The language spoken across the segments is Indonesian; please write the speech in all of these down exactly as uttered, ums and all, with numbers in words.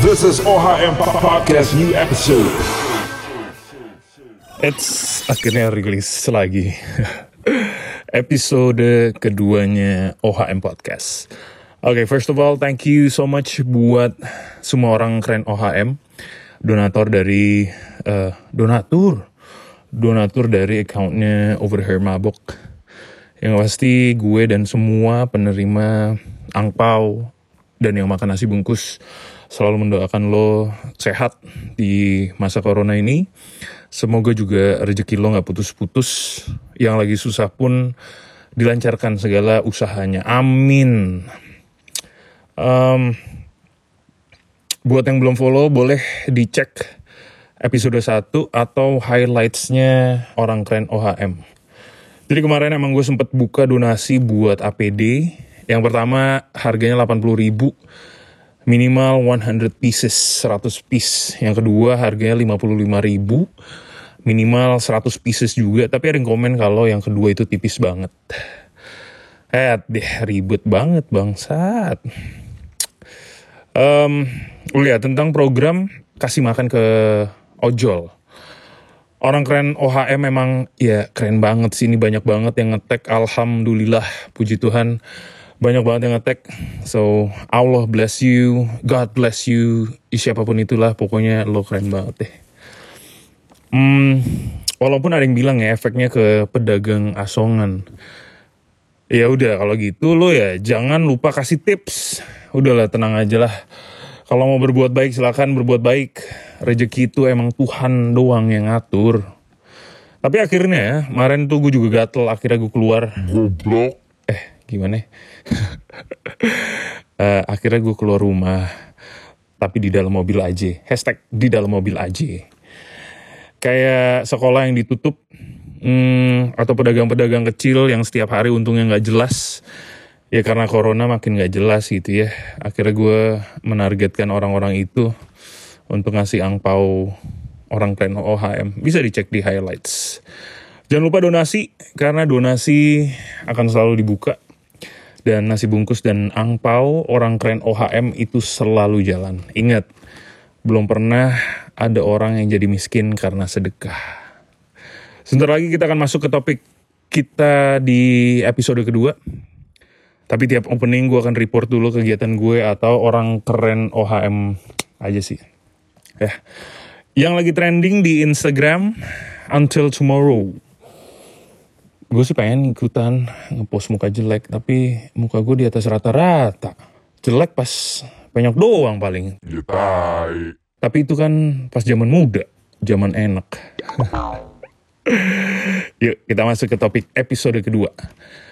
This is O H M Podcast new episode. It's akhirnya rilis lagi episode keduanya O H M Podcast. Oke, okay, first of all, thank you so much buat semua orang keren O H M, donatur dari uh, donatur, donatur dari accountnya overheardmabok. Yang pasti gue dan semua penerima angpau dan yang makan nasi bungkus selalu mendoakan lo sehat di masa corona ini. Semoga juga rezeki lo gak putus-putus. Yang lagi susah pun dilancarkan segala usahanya. Amin. Um, buat yang belum follow, boleh dicek episode satu atau highlights-nya Orang Keren O H M. Jadi kemarin emang gue sempat buka donasi buat A P D. Yang pertama harganya delapan puluh ribu. Minimal one hundred pieces, seratus piece. Yang kedua harganya lima puluh lima ribu, minimal seratus pieces juga. Tapi ada yang komen kalau yang kedua itu tipis banget. Eh, deh, ribet banget bangsat. Um, lihat tentang program kasih makan ke ojol. Orang keren O H M memang ya keren banget sih. Ini banyak banget yang nge-tag. Alhamdulillah, puji Tuhan. Banyak banget yang nge-tag. So, Allah bless you. God bless you. Siapapun itulah, pokoknya lo keren banget deh. Hmm, walaupun ada yang bilang ya efeknya ke pedagang asongan. Ya udah, kalau gitu lo ya jangan lupa kasih tips. Udahlah, tenang aja lah. Kalau mau berbuat baik, silakan berbuat baik. Rezeki itu emang Tuhan doang yang ngatur. Tapi akhirnya ya, kemarin tuh gue juga gatel. Akhirnya gue keluar. Goblok. Eh. Gimana? uh, akhirnya gue keluar rumah, tapi di dalam mobil aja. Hashtag di dalam mobil aja. Kayak sekolah yang ditutup, hmm, atau pedagang-pedagang kecil yang setiap hari untungnya nggak jelas. Ya karena corona makin nggak jelas gitu ya. Akhirnya gue menargetkan orang-orang itu untuk ngasih angpau orang keren O H M. Bisa dicek di highlights. Jangan lupa donasi, karena donasi akan selalu dibuka. Dan nasi bungkus dan angpau orang keren O H M itu selalu jalan. Ingat, belum pernah ada orang yang jadi miskin karena sedekah. Sebentar lagi kita akan masuk ke topik kita di episode kedua. Tapi tiap opening gue akan report dulu kegiatan gue atau orang keren O H M aja sih. Ya. Yang lagi trending di Instagram, until tomorrow. Gue sih pengen ikutan ngepost muka jelek, tapi muka gue di atas rata-rata. Jelek pas penyok doang paling. Jutai. Tapi itu kan pas zaman muda, zaman enak. Yuk kita masuk ke topik episode kedua.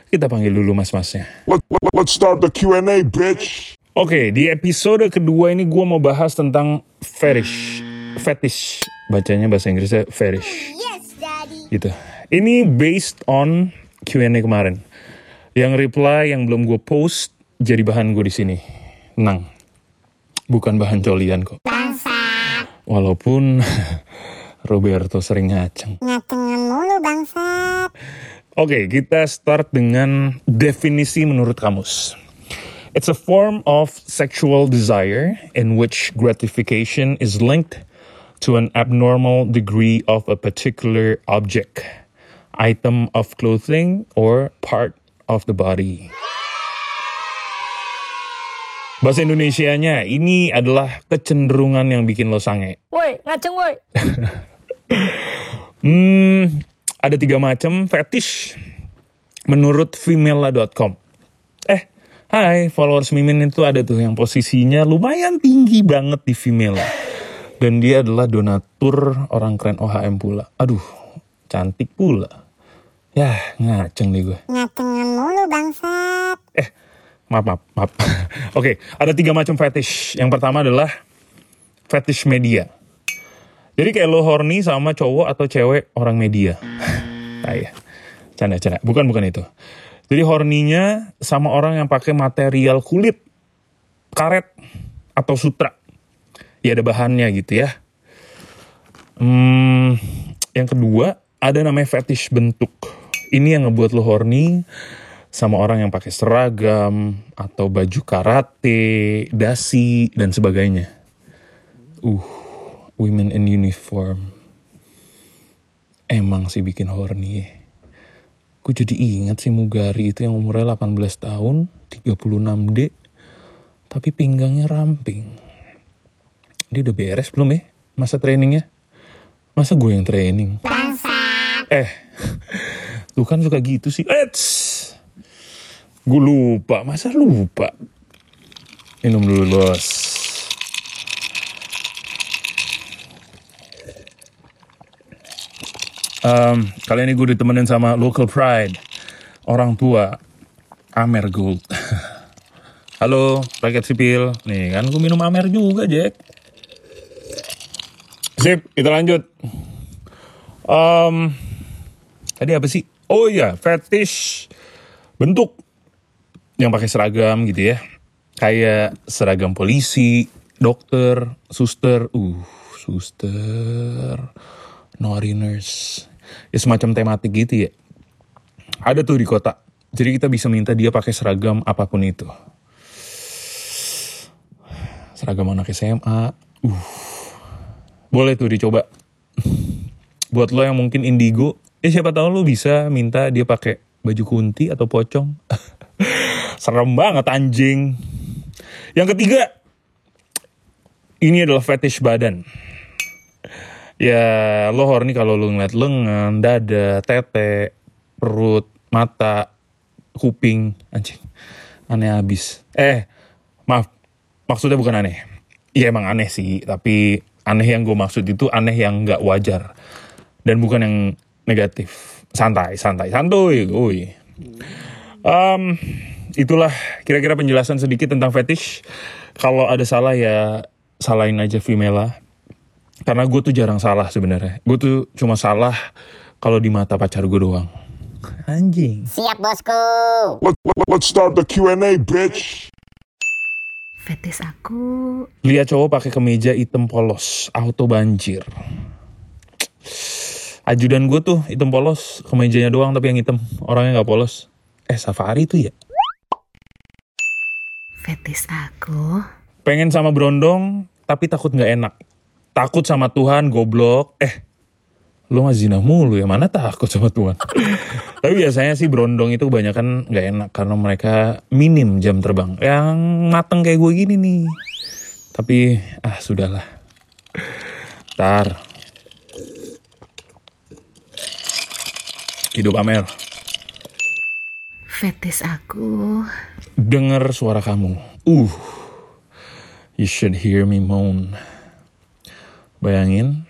Kita panggil dulu mas-masnya. Let, let, let's start the Q and A, bitch. Oke, okay, di episode kedua ini gue mau bahas tentang fetish. Fetish. Bacanya bahasa Inggrisnya fetish. Yes, Daddy. Gitu. Ini based on Q and A kemarin. Yang reply yang belum gue post jadi bahan gue di sini. Nang. Bukan bahan colian kok. Bangsa. Walaupun Roberto sering ngaceng. Ngacengan mulu bangsa. Oke, kita start dengan definisi menurut kamus. It's a form of sexual desire in which gratification is linked to an abnormal degree of a particular object, item of clothing, or part of the body. Bahasa Indonesianya, ini adalah kecenderungan yang bikin lo sange. Woi, ngaceng woi. hmm, ada tiga macam fetish menurut femela dot com. Eh, hai, followers Mimin itu ada tuh yang posisinya lumayan tinggi banget di Femela. Dan dia adalah donatur orang keren O H M pula. Aduh, cantik pula. Yah, ngaceng nih gue. Ngacengan mulu bangsat. Eh, maaf, maaf, maaf. Oke, okay, ada tiga macam fetish. Yang pertama adalah fetish media. Jadi kayak lo horny sama cowok atau cewek orang media. Nah, ya. Canda, canda. Bukan, bukan itu. Jadi horninya sama orang yang pakai material kulit, karet, atau sutra. Ya ada bahannya gitu ya. Hmm, yang kedua, ada namanya fetish bentuk. Ini yang ngebuat lo horny sama orang yang pakai seragam atau baju karate, dasi, dan sebagainya. Uh, women in uniform. Emang sih bikin horny ya. Gue jadi ingat si Mugari itu yang umurnya delapan belas tahun, tiga puluh enam D, tapi pinggangnya ramping. Dia udah beres belum ya masa trainingnya? Masa gue yang training? Bangsat. Eh, lu kan suka gitu sih. Eits, gue lupa, masa lupa? Minum dulu, bos. Um, kali ini gue ditemenin sama local pride, orang tua Amer Gold. Halo rakyat sipil. Nih kan gue minum Amer juga, Jack. Sip, kita lanjut. um, Tadi apa sih? Oh iya, fetish bentuk yang pakai seragam gitu ya, kayak seragam polisi, dokter, suster. Uh, suster Nori nurse. Ya semacam tematik gitu ya. Ada tuh di kota. Jadi kita bisa minta dia pakai seragam apapun itu. Seragam anak S M A. Uh. Boleh tuh dicoba. Buat lo yang mungkin indigo, ya siapa tahu lo bisa minta dia pakai baju kunti atau pocong. Serem banget anjing. Yang ketiga, ini adalah fetish badan. Ya lo horny kalau lo ngeliat lengan, dada, tete, perut, mata, kuping. Anjing, aneh abis. Eh, maaf, maksudnya bukan aneh. Ya emang aneh sih, tapi aneh yang gue maksud itu aneh yang gak wajar. Dan bukan yang negatif. Santai, santai, santuy. Uy. Um, itulah kira-kira penjelasan sedikit tentang fetish. Kalau ada salah ya salahin aja Vimela. Karena gue tuh jarang salah sebenarnya. Gue tuh cuma salah kalau di mata pacar gue doang. Anjing. Siap bosku. Let, let, let's start the Q and A, bitch. Fetis aku. Lihat cowok pakai kemeja hitam polos, auto banjir. Ajudan gue tuh hitam polos, kemejanya doang tapi yang hitam, orangnya nggak polos. Eh Safari tuh ya. Fetis aku. Pengen sama berondong tapi takut nggak enak. Takut sama Tuhan, goblok. Eh, lu mah zina mulu ya, mana takut sama Tuhan. Tapi biasanya sih berondong itu kebanyakan gak enak. Karena mereka minim jam terbang. Yang mateng kayak gue gini nih. Tapi, ah sudahlah. Ntar. Hidup Amel. Fetis aku. Dengar suara kamu. Uh, you should hear me moan. Bayangin,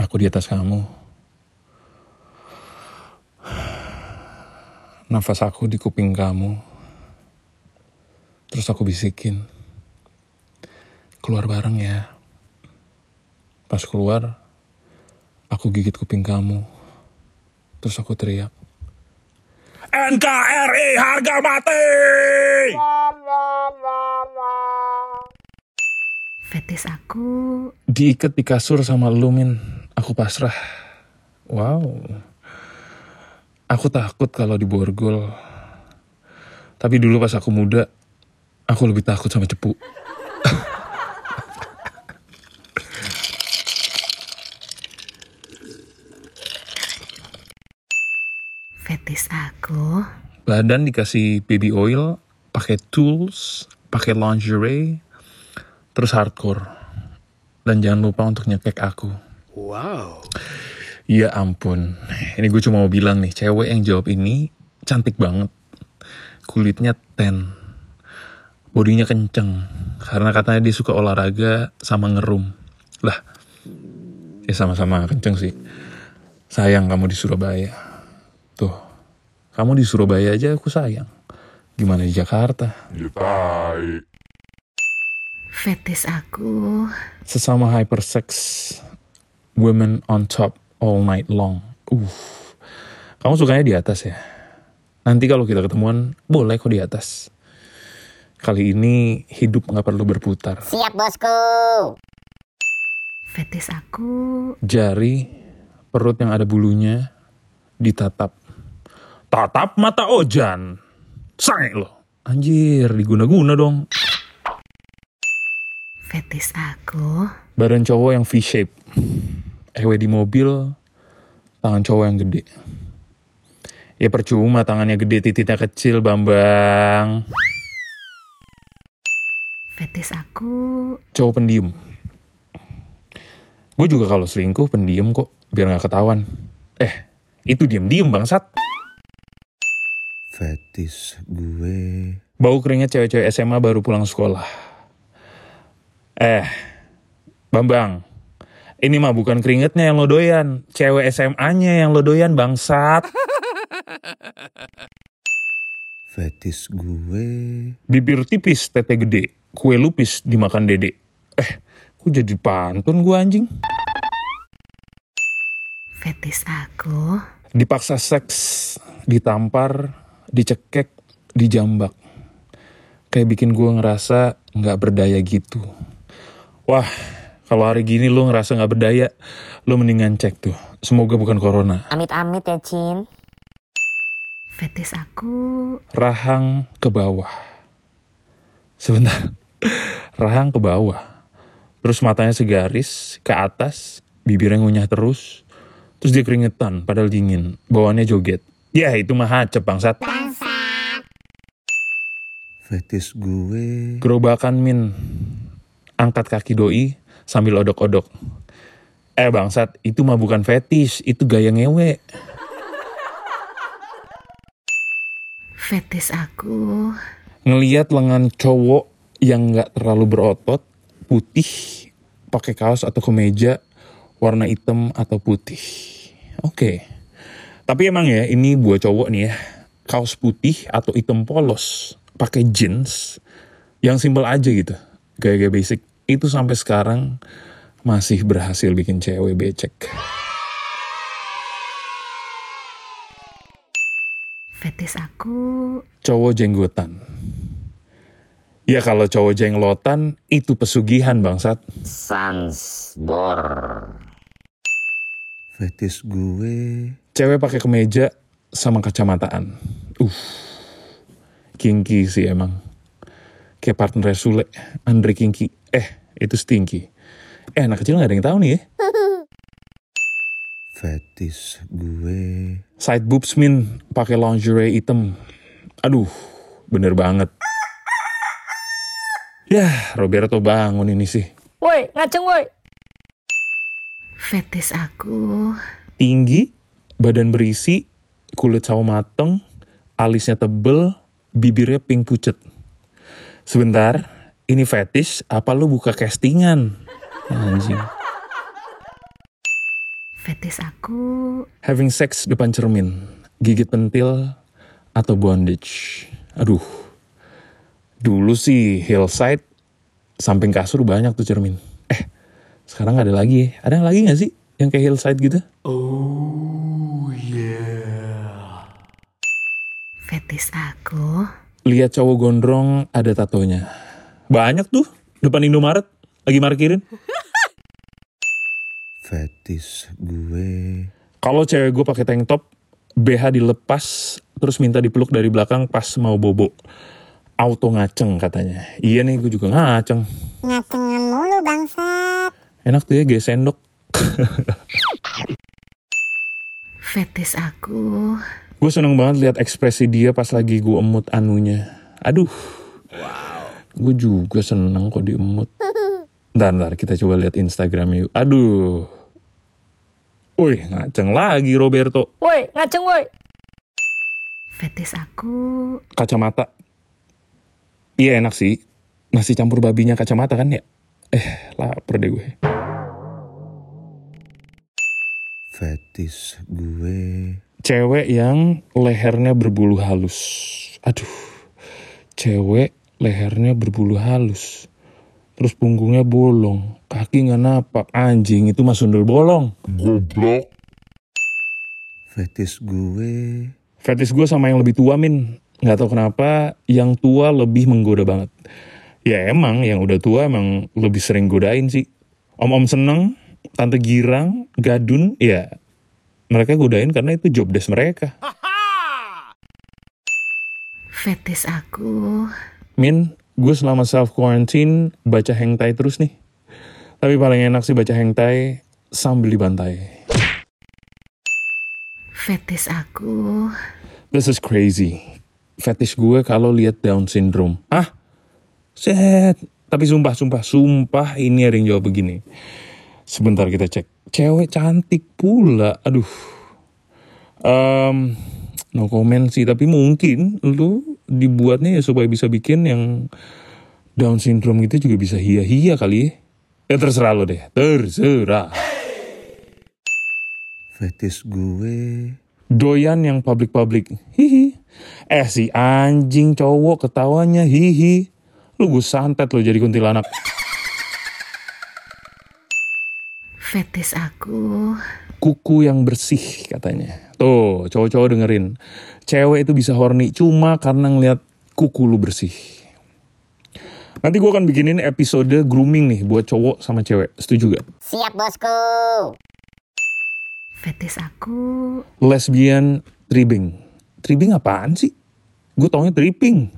aku di atas kamu. Nafas aku di kuping kamu. Terus aku bisikin. Keluar bareng ya. Pas keluar, aku gigit kuping kamu. Terus aku teriak. N K R I harga mati! Fetis aku. Diikat di kasur sama lu, Min. Aku pasrah. Wow. Aku takut kalau diborgol. Tapi dulu pas aku muda, aku lebih takut sama cepu. Fetis aku. Badan dikasih baby oil, pakai tools, pakai lingerie. Terus hardcore. Dan jangan lupa untuk nyekek aku. Wow. Ya ampun. Ini gue cuma mau bilang nih. Cewek yang jawab ini cantik banget. Kulitnya tan. Bodinya kenceng. Karena katanya dia suka olahraga sama ngerum. Lah. Ya sama-sama kenceng sih. Sayang kamu di Surabaya. Tuh. Kamu di Surabaya aja aku sayang. Gimana di Jakarta? Ya tai. Fetis aku. Sesama hypersex. Women on top all night long. Uh, kamu sukanya di atas ya? Nanti kalau kita ketemuan, boleh kok di atas. Kali ini hidup gak perlu berputar. Siap bosku. Fetis aku. Jari, perut yang ada bulunya, ditatap. Tatap mata Ojan. Sange lo. Anjir, diguna-guna dong. fetish aku. Badan cowok yang V-shape, ewe di mobil, tangan cowok yang gede. Ya percuma tangannya gede, titiknya kecil, Bambang. Fetish aku cowok pendiam. Gue juga kalau selingkuh pendiam kok, biar gak ketahuan. Eh, itu diam-diam bangsat. Fetish gue bau keringat cewek-cewek S M A baru pulang sekolah. Eh, Bambang, ini mah bukan keringatnya yang lo doyan, cewek S M A-nya yang lo doyan bangsat. Fetish gue bibir tipis, tete gede, kue lupis dimakan dede. Eh, kok jadi pantun gue anjing. Fetish aku dipaksa seks, ditampar, dicekek, dijambak. Kayak bikin gue ngerasa gak berdaya gitu. Wah, kalau hari gini lo ngerasa gak berdaya, lo mendingan cek tuh. Semoga bukan corona. Amit-amit ya, Cin. Fetish aku rahang ke bawah. Sebentar. Rahang ke bawah. Terus matanya segaris, ke atas, bibirnya ngunyah terus. Terus dia keringetan, padahal dingin. Bawaannya joget. Ya, itu mah hacep bangsat. Fetish gue gerobakan, Min. Angkat kaki doi sambil odok-odok. Eh bangsat, itu mah bukan fetish, itu gaya ngewe. Fetish aku ngelihat lengan cowok yang gak terlalu berotot, putih, pakai kaos atau kemeja warna hitam atau putih. Oke. Okay. Tapi emang ya, ini buat cowok nih ya, kaos putih atau hitam polos, pakai jeans yang simpel aja gitu, gaya-gaya basic itu sampai sekarang masih berhasil bikin cewek becek. Fetish aku cowok jenggotan. Ya kalau cowok jenglotan itu pesugihan bangsat. Sansbor. Fetish gue cewek pakai kemeja sama kacamataan. Uh. Kinky sih emang. Kayak partner Sule, Andre Kinky. Eh, itu Stinky. Eh, anak kecil gak ada yang tahu nih ya. Fetish gue side boobs, Min. Pakai lingerie hitam. Aduh, bener banget. Yah, Roberto bangun ini sih. Woi, ngaceng woi. Fetish aku tinggi, badan berisi, kulit sawo mateng, alisnya tebel, bibirnya pink pucet. Sebentar, ini fetish apa lu buka castingan? Anjing. Fetish aku having sex depan cermin, gigit pentil atau bondage. Aduh. Dulu sih hillside samping kasur banyak tuh cermin. Eh, sekarang enggak ada lagi. Ada lagi enggak sih yang kayak hillside gitu? Oh yeah. Fetish aku lihat cowok gondrong ada tatonya. Banyak tuh, depan Indomaret, lagi markirin. Fetish gue kalau cewek gue pakai tank top, B H dilepas, terus minta dipeluk dari belakang pas mau bobo. Auto ngaceng katanya. Iya nih, gue juga ngaceng. Ngacengan mulu bangsat. Enak tuh ya, gaya sendok. Fetish aku gue seneng banget lihat ekspresi dia pas lagi gue emut anunya. Aduh. Wow. Gue juga seneng kok diemut. Ntar-ntar kita coba lihat Instagram yuk. Aduh. Woi, ngaceng lagi Roberto. Woi, ngaceng woi. Fetish aku kacamata. Iya enak sih. Nasi campur babinya kacamata kan ya. Eh, lapar deh gue. Fetish gue cewek yang lehernya berbulu halus. Aduh, cewek lehernya berbulu halus. Terus punggungnya bolong, kaki gak napak. Anjing, itu mah sundel bolong. Goblok. Fetish gue Fetish gue sama yang lebih tua, Min. Gak tau kenapa, yang tua lebih menggoda banget. Ya emang, yang udah tua emang lebih sering godain sih. Om-om seneng, tante girang, gadun, ya mereka godain karena itu job desk mereka. Fetish aku Min, Gue selama self-quarantine baca hentai terus nih. Tapi paling enak sih baca hentai sambil dibantai. Fetish aku. This is crazy. Fetish gue kalau lihat Down syndrome. Ah, set. Tapi sumpah, sumpah, sumpah ini ada yang jawab begini. Sebentar kita cek. Cewek cantik pula. Aduh. Um, no comment sih. Tapi mungkin lu dibuatnya ya supaya bisa bikin yang Down syndrome gitu juga bisa hia-hia kali ya. Ya terserah lu deh. Terserah. Fetish gue. Doyan yang publik-publik. Hihi. Eh si anjing cowok ketawanya hihi. Lu gue santet lu jadi kuntilanak. Fetish aku. Kuku yang bersih katanya. Tuh cowok-cowok dengerin. Cewek itu bisa horny cuma karena ngeliat kuku lu bersih. Nanti gue akan bikinin episode grooming nih buat cowok sama cewek. Setuju gak? Siap bosku. Fetish aku. Lesbian tribbing. Tribbing apaan sih? Gue taunya tripping.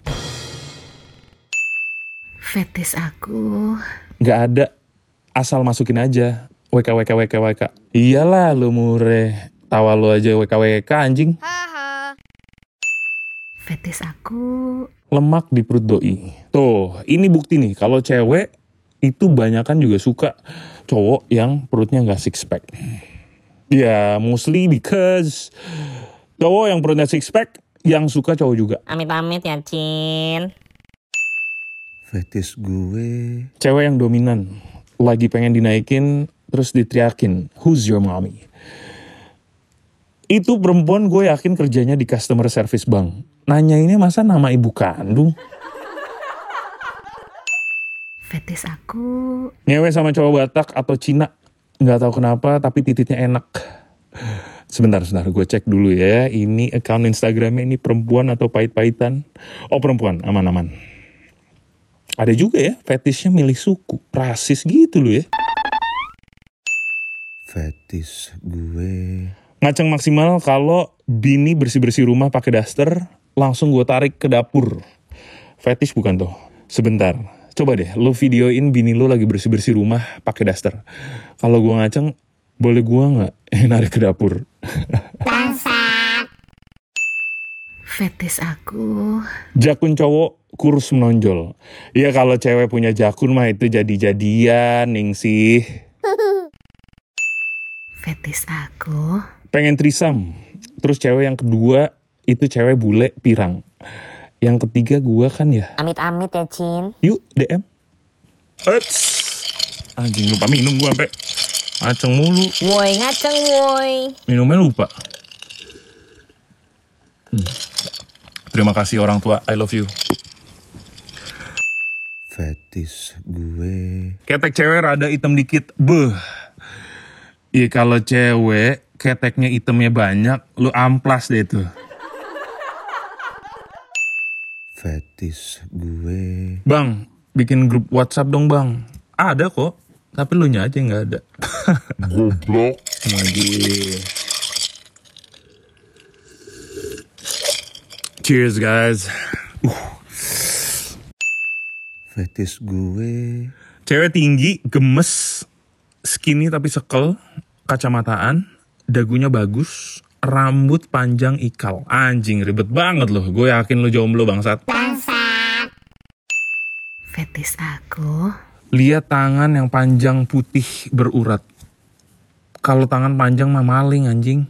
Fetish aku. Gak ada. Asal masukin aja. Wk wk wk wk. Iyalah lu mureh. Tawa lu aja wk wk anjing. Haha. Fetish aku. Lemak di perut doi. Tuh, ini bukti nih kalau cewek itu banyakan juga suka cowok yang perutnya enggak six pack. Ya, yeah, mostly because cowok yang perutnya six pack yang suka cowok juga. Amit-amit ya, Cin. Fetish gue. Cewek yang dominan. Lagi pengen dinaikin terus diteriakin, who's your mommy? Itu perempuan gue yakin kerjanya di customer service bank. Nanyainnya masa nama ibu kandung? Fetish aku. Ngewe sama cowok Batak atau Cina. Gak tahu kenapa tapi titiknya enak. Sebentar, sebentar. Gue cek dulu ya. Ini account Instagramnya ini perempuan atau pahit-pahitan? Oh perempuan, aman-aman. Ada juga ya fetishnya milih suku. Rasis gitu loh ya. Fetish gue. Ngaceng maksimal kalau bini bersih-bersih rumah pakai daster, langsung gue tarik ke dapur. Fetish bukan tuh. Sebentar. Coba deh lu videoin bini lu lagi bersih-bersih rumah pakai daster. Kalau gue ngaceng, boleh gue enggak narik ke dapur? Bangsat. Fetish aku. Jakun cowok kurus menonjol. Iya kalau cewek punya jakun mah itu jadi-jadian, ning sih. Fetish aku. Pengen trisam. Terus cewek yang kedua itu cewek bule pirang. Yang ketiga gua kan ya. Amit-amit ya Cin. Yuk D M. Eits. Anjing lupa minum gua sampe. Ngaceng mulu. Woi ngaceng woi. Minumnya lupa. Hmm. Terima kasih orang tua. I love you. Fetish gue. Ketek cewek rada hitam dikit. Beuh. Iya kalau cewek keteknya itemnya banyak, lu amplas deh tuh. Fetish gue. Bang, bikin grup WhatsApp dong bang. Ada kok, tapi lu nya aja nggak ada. Goblok. Lagi. Cheers guys. Uh. Fetish gue. Cewek tinggi, gemes, skinny tapi sekel. Kacamataan, dagunya bagus, rambut panjang ikal. Anjing ribet banget loh, gue yakin lo jomblo bangsat. Bangsat. Fetish aku. Lihat tangan yang panjang putih berurat. Kalau tangan panjang mah maling anjing.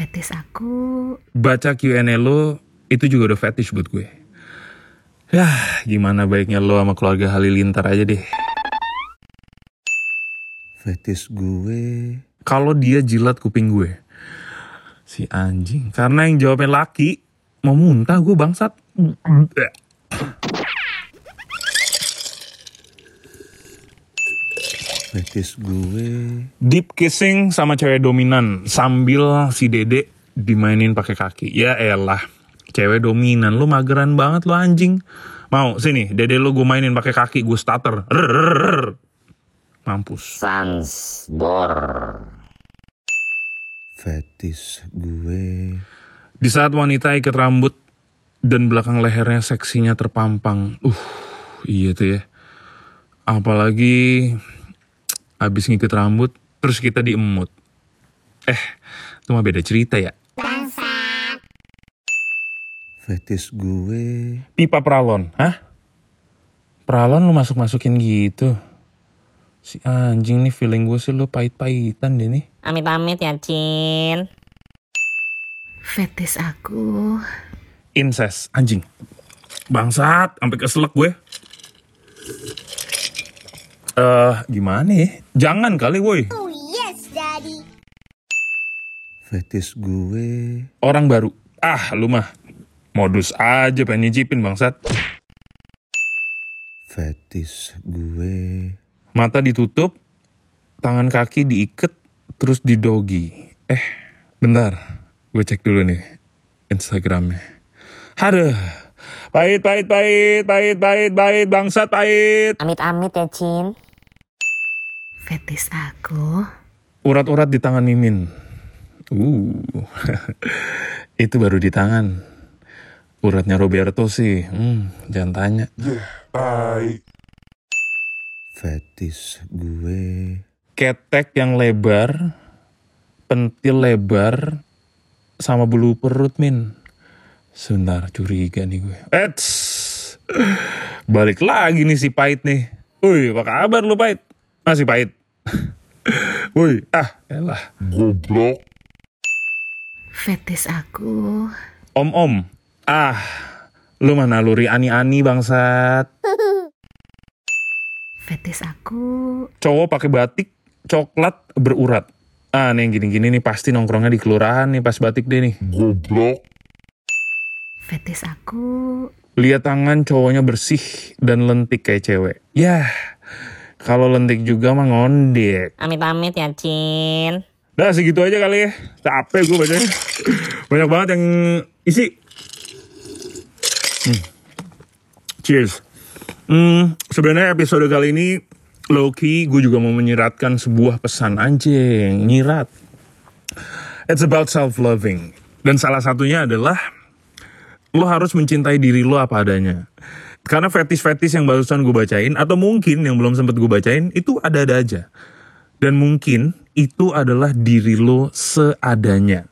Fetish aku. Baca Q and A lo, itu juga udah fetish buat gue. Yah, gimana baiknya lo sama keluarga Halilintar aja deh. Fetish gue. Kalau dia jilat kuping gue. Si anjing. Karena yang jawabnya laki. Mau muntah gue bangsat. Fetish gue. Deep kissing sama cewek dominan. Sambil si dede dimainin pakai kaki. Ya elah. Cewek dominan. Lu mageran banget lu anjing. Mau sini. Dede lu gue mainin pakai kaki. Gue starter. Rrrr. Mampus. Sansbor. Fetish gue. Di saat wanita ikat rambut Dan belakang lehernya seksinya terpampang. Uh, iya tuh ya. Apalagi abis ngikut rambut, terus kita diemut. Eh, itu mah beda cerita ya. Fetis gue... pipa pralon, hah? Pralon lu masuk-masukin gitu? Si anjing nih, feeling gue sih lu pahit-pahitan deh nih. Amit-amit ya, Cin. Fetis aku... incest, anjing. Bangsat, sampai keselak gue. Eh, uh, gimana ya? Jangan kali, woi. Oh yes, Daddy. Fetis gue... orang baru. Ah, lu mah. Modus aja pengen nyicipin, bangsat. Fetis gue... mata ditutup, tangan kaki diikat, terus didogi. Eh, bentar. Gue cek dulu nih Instagramnya. Haduh. Pahit, pahit, pahit, pahit, pahit, pahit, bangsat, pahit. Amit-amit ya, Cin. Fetis aku... urat-urat di tangan Mimin. Uh, itu baru di tangan. Uratnya Roberto sih. Hmm, jangan tanya. Bye. Fetis gue... ketek yang lebar, pentil lebar, sama bulu perut, Min. Sebentar, curiga nih gue. Eits! Balik lagi nih si pahit nih. Woi, apa kabar lu pahit? Masih pahit. Woi, ah, elah. Goblok. Fetis aku... om-om. Ah, lu mana luri ani-ani, bangsat. Fetis aku... cowok pakai batik, coklat, berurat. Ah, nih gini-gini nih pasti nongkrongnya di kelurahan nih pas batik deh nih. Goblok. Fetis aku... lihat tangan cowoknya bersih dan lentik kayak cewek. Yah, kalau lentik juga mah ngondek. Amit-amit ya, Cin. Dah, segitu aja kali ya. Capek gue bacanya. Banyak banget yang isi. Hmm. Cheers. Hmm, sebenarnya episode kali ini low-key, gue juga mau menyiratkan sebuah pesan anjing, nyirat. It's about self-loving. Dan salah satunya adalah, lo harus mencintai diri lo apa adanya. Karena fetis-fetis yang barusan gue bacain, atau mungkin yang belum sempat gue bacain, itu ada-ada aja. Dan mungkin itu adalah diri lo seadanya.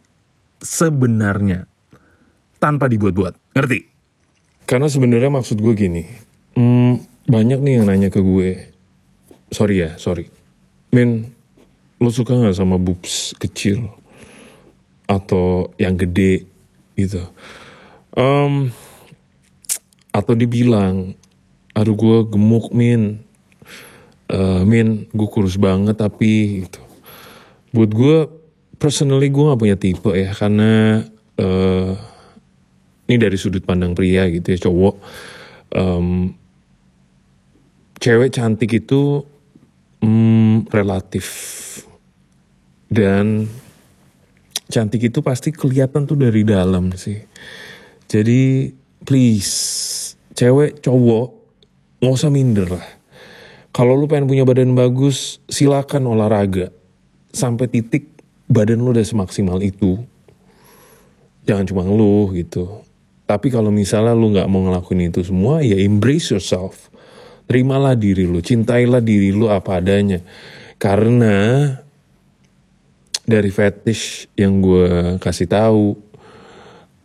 Sebenarnya. Tanpa dibuat-buat. Ngerti? Karena sebenarnya maksud gue gini, hmm, banyak nih yang nanya ke gue, Sorry ya, sorry. Min, lo suka gak sama boobs kecil? Atau yang gede gitu? Um, atau dibilang, aduh gue gemuk, Min. Uh, Min, gue kurus banget tapi... gitu. Buat gue, personally gue gak punya tipe ya. Karena uh, ini dari sudut pandang pria gitu ya, cowok. Um, cewek cantik itu... Hmm, relatif. Dan cantik itu pasti kelihatan tuh dari dalam sih. Jadi please, cewek cowok gak usah minder lah. Kalau lu pengen punya badan bagus, silakan olahraga sampai titik badan lu udah semaksimal itu. Jangan cuma lu gitu. Tapi kalau misalnya lu gak mau ngelakuin itu semua, ya embrace yourself. Terimalah diri lu, cintailah diri lu apa adanya. Karena dari fetish yang gue kasih tahu,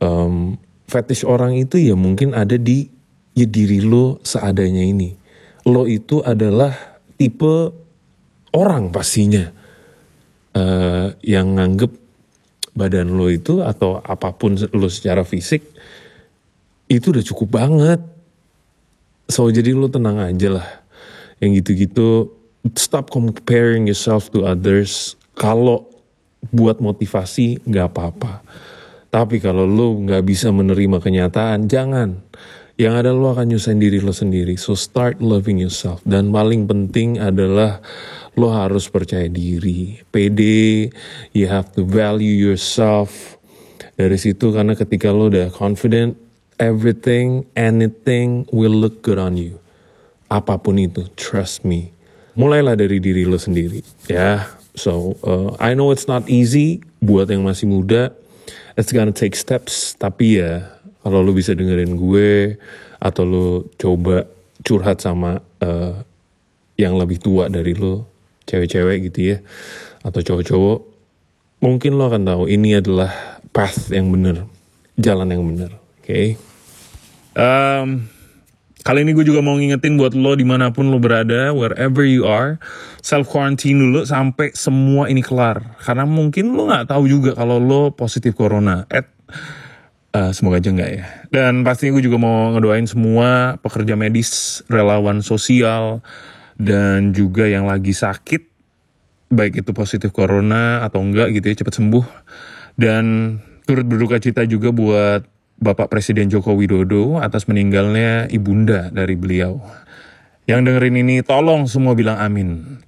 um, fetish orang itu ya mungkin ada di ya diri lu seadanya ini. Lo itu adalah tipe orang pastinya uh, yang nganggep badan lo itu atau apapun lo secara fisik itu udah cukup banget. So, jadi lo tenang aja lah. Yang gitu-gitu, stop comparing yourself to others. Kalau buat motivasi, gak apa-apa. Tapi kalau lo gak bisa menerima kenyataan, jangan. Yang ada lo akan nyusahin diri lo sendiri. So, start loving yourself. Dan paling penting adalah lo harus percaya diri. Pede, you have to value yourself. Dari situ, karena ketika lo udah confident, everything, anything will look good on you. Apapun itu, trust me. Mulailah dari diri lo sendiri, ya. So, uh, I know it's not easy buat yang masih muda. It's gonna take steps, tapi ya Kalau lu bisa dengerin gue atau lu coba curhat sama uh, yang lebih tua dari lu, cewek-cewek gitu ya, atau cowok-cowok, mungkin lo akan tahu ini adalah path yang benar, jalan yang benar. Oke. Okay? Um, kali ini gue juga mau ngingetin buat lo dimanapun lo berada, wherever you are, self quarantine dulu sampai semua ini kelar. Karena mungkin lo nggak tahu juga kalau lo positif corona. At Uh, semoga aja enggak ya. Dan pastinya gue juga mau ngedoain semua pekerja medis, relawan sosial, dan juga yang lagi sakit, baik itu positif corona atau enggak gitu ya, cepat sembuh. Dan turut berduka cita juga buat Bapak Presiden Joko Widodo atas meninggalnya ibunda dari beliau. Yang dengerin ini tolong semua bilang amin.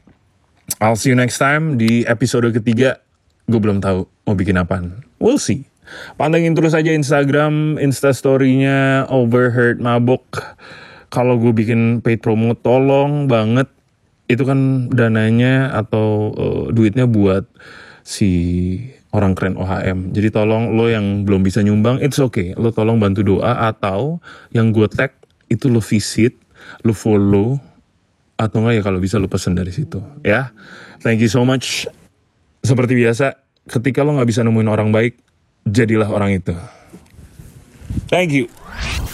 I'll see you next time di episode ketiga. Gue belum tahu mau bikin apaan. We'll see. Pantengin terus aja Instagram, Instastory-nya overheardmabok. Kalau gue bikin paid promo, tolong banget. Itu kan dananya atau uh, duitnya buat si orang keren O H M. Jadi tolong lo yang belum bisa nyumbang, it's okay. Lo tolong bantu doa atau yang gue tag, itu lo visit, lo follow. Atau enggak ya kalau bisa lo pesen dari situ. Ya, thank you so much. Seperti biasa, ketika lo gak bisa nemuin orang baik, jadilah orang itu. Thank you.